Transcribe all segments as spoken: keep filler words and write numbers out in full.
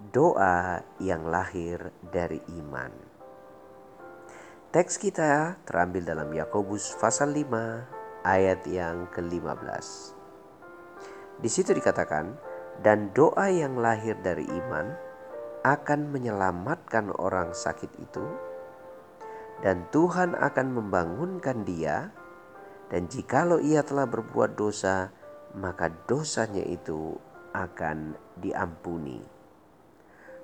Doa yang lahir dari iman. Teks kita terambil dalam Yakobus pasal lima ayat yang kelima belas. Di situ dikatakan, dan doa yang lahir dari iman akan menyelamatkan orang sakit itu, dan Tuhan akan membangunkan dia, dan jikalau ia telah berbuat dosa, maka dosanya itu akan diampuni.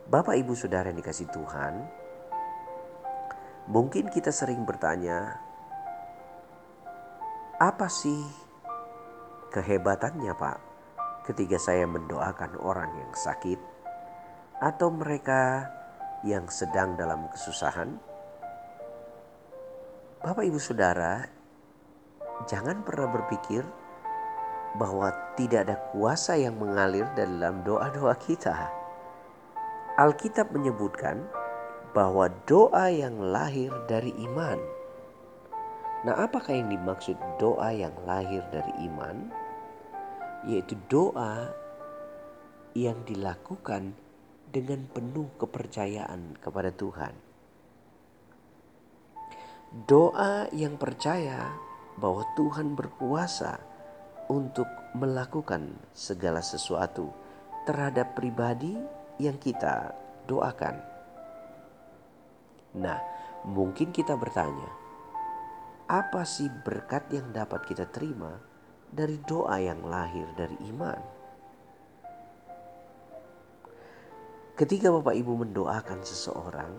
Bapak Ibu Saudara yang dikasihi Tuhan, mungkin kita sering bertanya, apa sih kehebatannya Pak ketika saya mendoakan orang yang sakit atau mereka yang sedang dalam kesusahan? Bapak Ibu Saudara, jangan pernah berpikir bahwa tidak ada kuasa yang mengalir dalam doa-doa kita. Alkitab menyebutkan bahwa doa yang lahir dari iman. Nah, apakah yang dimaksud doa yang lahir dari iman? Yaitu doa yang dilakukan dengan penuh kepercayaan kepada Tuhan. Doa yang percaya bahwa Tuhan berkuasa untuk melakukan segala sesuatu terhadap pribadi yang kita doakan. Nah, mungkin kita bertanya, apa sih berkat yang dapat kita terima dari doa yang lahir dari iman? Ketika Bapak Ibu mendoakan seseorang,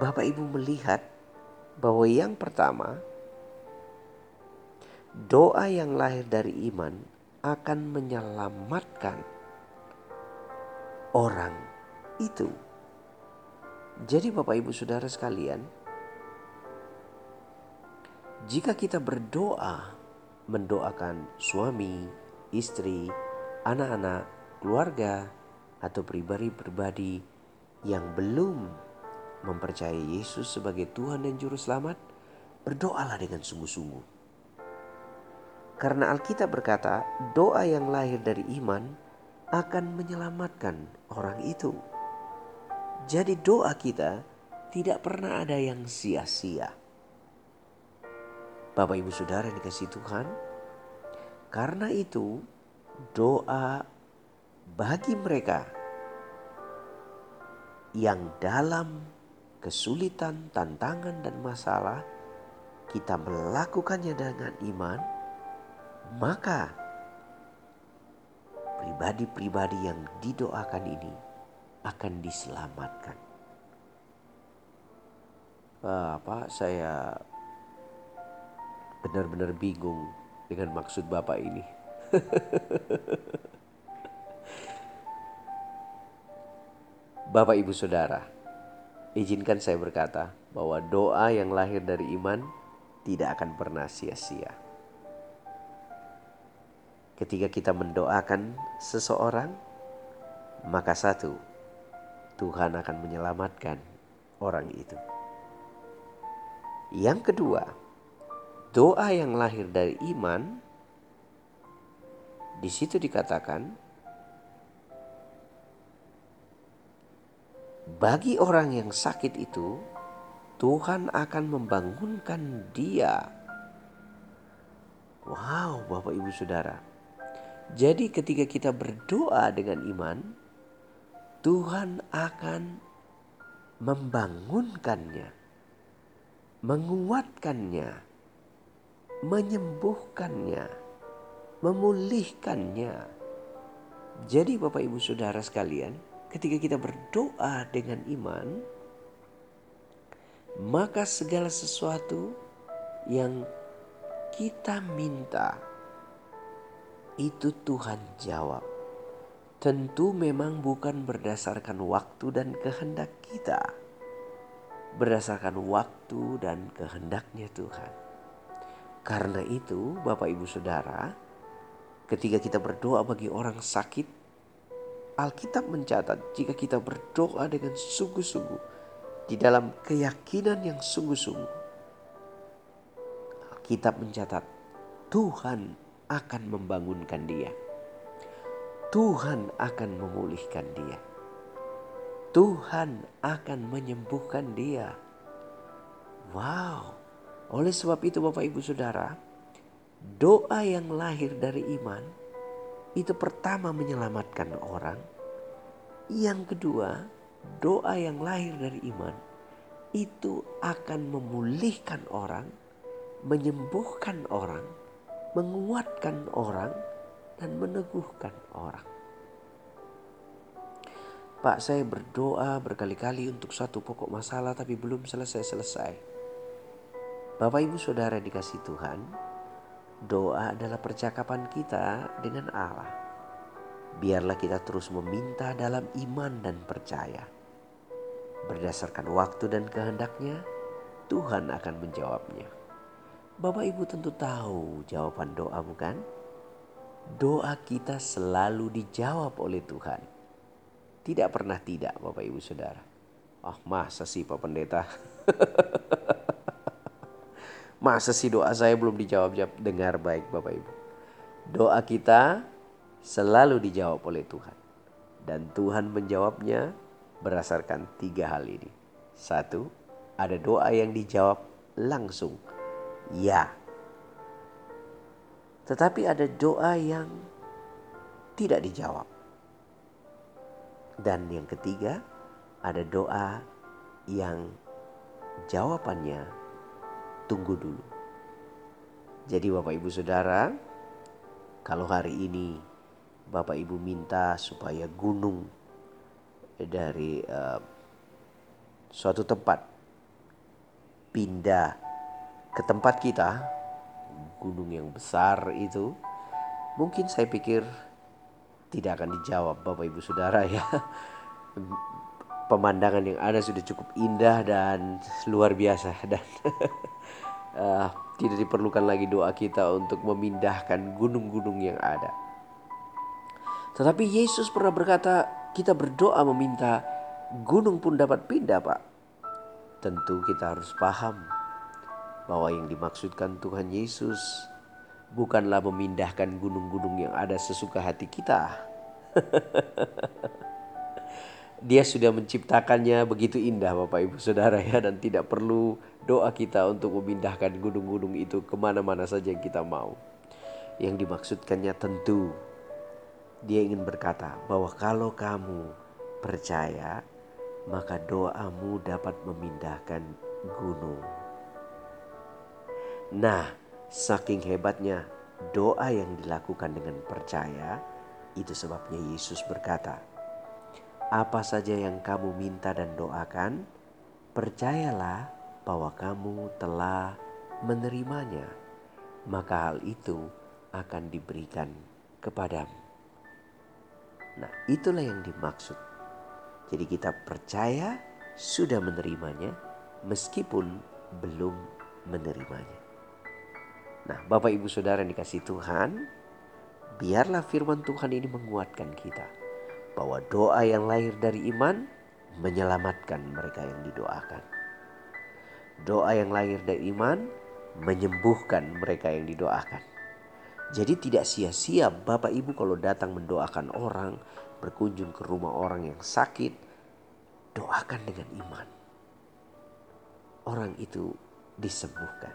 Bapak Ibu melihat bahwa yang pertama, doa yang lahir dari iman akan menyelamatkan orang itu. Jadi Bapak Ibu Saudara sekalian, jika kita berdoa mendoakan suami, istri, anak-anak, keluarga atau pribadi-pribadi yang belum mempercayai Yesus sebagai Tuhan dan Juru Selamat, berdoalah dengan sungguh-sungguh. Karena Alkitab berkata, doa yang lahir dari iman akan menyelamatkan orang itu. Jadi doa kita tidak pernah ada yang sia-sia. Bapak Ibu Saudara yang dikasihi Tuhan, karena itu doa bagi mereka yang dalam kesulitan, tantangan dan masalah, kita melakukannya dengan iman, maka pribadi-pribadi yang didoakan ini akan diselamatkan. Ah, Pak, saya benar-benar bingung dengan maksud Bapak ini. Bapak Ibu Saudara, izinkan saya berkata bahwa doa yang lahir dari iman tidak akan pernah sia-sia. Ketika kita mendoakan seseorang, maka satu, Tuhan akan menyelamatkan orang itu. Yang kedua, doa yang lahir dari iman, di situ dikatakan, bagi orang yang sakit itu, Tuhan akan membangunkan dia. Wow, Bapak Ibu Saudara. Jadi ketika kita berdoa dengan iman, Tuhan akan membangunkannya, menguatkannya, menyembuhkannya, memulihkannya. Jadi Bapak Ibu Saudara sekalian, ketika kita berdoa dengan iman, maka segala sesuatu yang kita minta, itu Tuhan jawab. tentu memang bukan berdasarkan waktu dan kehendak kita, berdasarkan waktu dan kehendaknya Tuhan. Karena itu, Bapak Ibu Saudara, ketika kita berdoa bagi orang sakit, Alkitab mencatat jika kita berdoa dengan sungguh-sungguh di dalam keyakinan yang sungguh-sungguh, Alkitab mencatat Tuhan akan membangunkan dia. Tuhan akan memulihkan dia. Tuhan akan menyembuhkan dia. Wow. Oleh sebab itu Bapak Ibu Saudara, doa yang lahir dari iman itu pertama menyelamatkan orang. Yang kedua, doa yang lahir dari iman itu akan memulihkan orang, menyembuhkan orang, menguatkan orang, dan meneguhkan orang. Pak, saya berdoa berkali-kali untuk satu pokok masalah tapi belum selesai-selesai. Bapak Ibu Saudara dikasih Tuhan, doa adalah percakapan kita dengan Allah. Biarlah kita terus meminta dalam iman dan percaya. Berdasarkan waktu dan kehendaknya, Tuhan akan menjawabnya. Bapak Ibu tentu tahu jawaban doa, bukan? Doa kita selalu dijawab oleh Tuhan. Tidak pernah tidak, Bapak Ibu Saudara. Oh, masa sih Pak Pendeta? Masa sih doa saya belum dijawab-jawab? Dengar baik Bapak Ibu. Doa kita selalu dijawab oleh Tuhan. Dan Tuhan menjawabnya berdasarkan tiga hal ini. Satu, ada doa yang dijawab langsung. Ya. Tetapi ada doa yang tidak dijawab. Dan yang ketiga, ada doa yang jawabannya tunggu dulu. Jadi Bapak Ibu Saudara, kalau hari ini Bapak Ibu minta supaya gunung dari uh, suatu tempat pindah ke tempat kita, gunung yang besar itu, mungkin saya pikir tidak akan dijawab Bapak Ibu Saudara ya. Pemandangan yang ada sudah cukup indah dan luar biasa. Dan uh, tidak diperlukan lagi doa kita untuk memindahkan gunung-gunung yang ada. Tetapi Yesus pernah berkata, kita berdoa meminta gunung pun dapat pindah, Pak. Tentu kita harus paham bahwa yang dimaksudkan Tuhan Yesus bukanlah memindahkan gunung-gunung yang ada sesuka hati kita. Dia sudah menciptakannya begitu indah Bapak Ibu Saudara ya. Dan tidak perlu doa kita untuk memindahkan gunung-gunung itu kemana-mana saja yang kita mau. Yang dimaksudkannya tentu Dia ingin berkata bahwa kalau kamu percaya, maka doamu dapat memindahkan gunung. Nah, saking hebatnya doa yang dilakukan dengan percaya, itu sebabnya Yesus berkata, apa saja yang kamu minta dan doakan, percayalah bahwa kamu telah menerimanya, maka hal itu akan diberikan kepadamu. Nah, itulah yang dimaksud. Jadi kita percaya sudah menerimanya meskipun belum menerimanya. Nah, Bapak Ibu Saudara yang dikasih Tuhan, biarlah firman Tuhan ini menguatkan kita bahwa doa yang lahir dari iman menyelamatkan mereka yang didoakan. Doa yang lahir dari iman menyembuhkan mereka yang didoakan. Jadi tidak sia-sia Bapak Ibu kalau datang mendoakan orang, berkunjung ke rumah orang yang sakit, doakan dengan iman. Orang itu disembuhkan.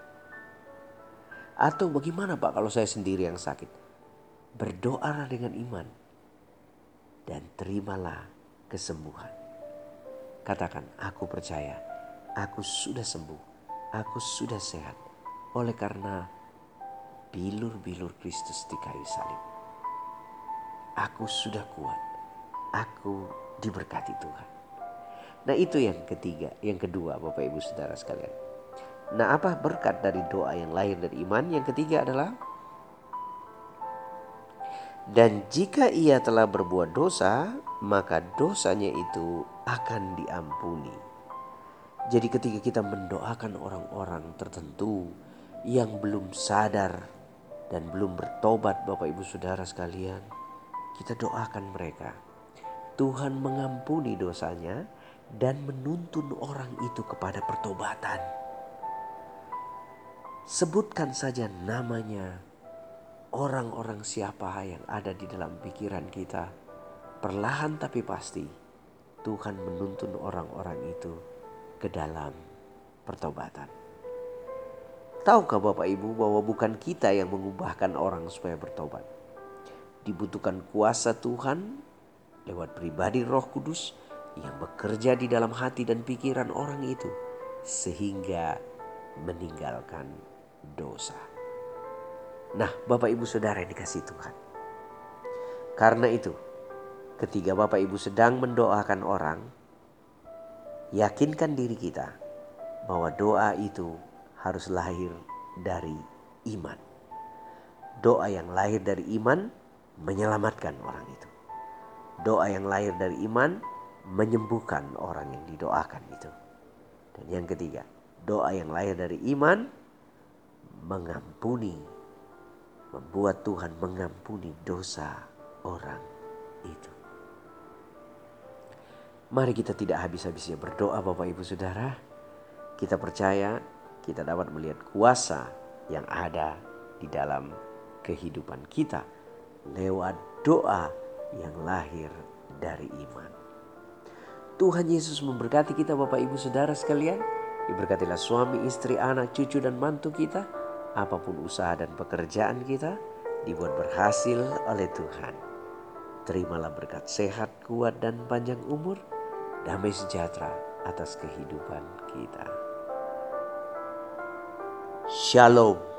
Atau bagaimana Pak kalau saya sendiri yang sakit? Berdoalah dengan iman dan terimalah kesembuhan. Katakan, aku percaya, aku sudah sembuh, aku sudah sehat oleh karena bilur-bilur Kristus di kayu salib. Aku sudah kuat, aku diberkati Tuhan. Nah, itu yang ketiga, yang kedua Bapak Ibu Saudara sekalian. Nah, apa berkat dari doa yang lahir dari iman? Yang ketiga adalah Dan jika ia telah berbuat dosa, maka dosanya itu akan diampuni. Jadi ketika kita mendoakan orang-orang tertentu yang belum sadar dan belum bertobat, Bapak Ibu Saudara sekalian, kita doakan mereka. Tuhan mengampuni dosanya dan menuntun orang itu kepada pertobatan. Sebutkan saja namanya, orang-orang siapa yang ada di dalam pikiran kita. Perlahan tapi pasti Tuhan menuntun orang-orang itu ke dalam pertobatan. Tahukah Bapak Ibu bahwa bukan kita yang mengubahkan orang supaya bertobat. Dibutuhkan kuasa Tuhan lewat pribadi Roh Kudus yang bekerja di dalam hati dan pikiran orang itu sehingga meninggalkan dosa. Nah, Bapak Ibu Saudara yang dikasihi Tuhan. Karena itu, ketika Bapak Ibu sedang mendoakan orang, yakinkan diri kita bahwa doa itu harus lahir dari iman. Doa yang lahir dari iman menyelamatkan orang itu. Doa yang lahir dari iman menyembuhkan orang yang didoakan itu. Dan yang ketiga, doa yang lahir dari iman mengampuni, membuat Tuhan mengampuni dosa orang itu. Mari kita tidak habis-habisnya berdoa Bapak Ibu Saudara. Kita percaya kita dapat melihat kuasa yang ada di dalam kehidupan kita lewat doa yang lahir dari iman. Tuhan Yesus memberkati kita Bapak Ibu Saudara sekalian. Diberkatilah suami, istri, anak, cucu dan mantu kita. Apapun usaha dan pekerjaan kita dibuat berhasil oleh Tuhan. Terimalah berkat sehat, kuat, dan panjang umur, damai sejahtera atas kehidupan kita. Shalom.